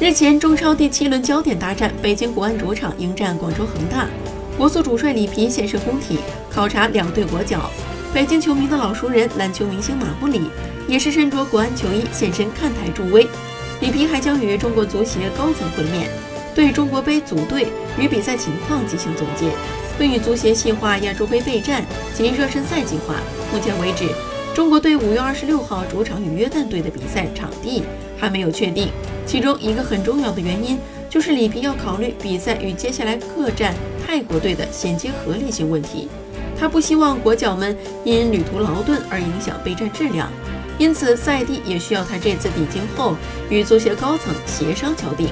日前，中超第7轮焦点大战，北京国安主场迎战广州恒大。国足主帅里皮现身工体，考察两队国脚。北京球迷的老熟人，篮球明星马布里也是身着国安球衣现身看台助威。里皮还将与中国足协高层会面，对中国杯组队与比赛情况进行总结，并与足协细化亚洲杯备战及热身赛计划。目前为止，中国队5月26号主场与约旦队的比赛场地还没有确定，其中一个很重要的原因就是里皮要考虑比赛与接下来客战泰国队的衔接合理性问题。他不希望国脚们因旅途劳顿而影响备战质量，因此赛地也需要他这次抵京后与足协高层协商敲定。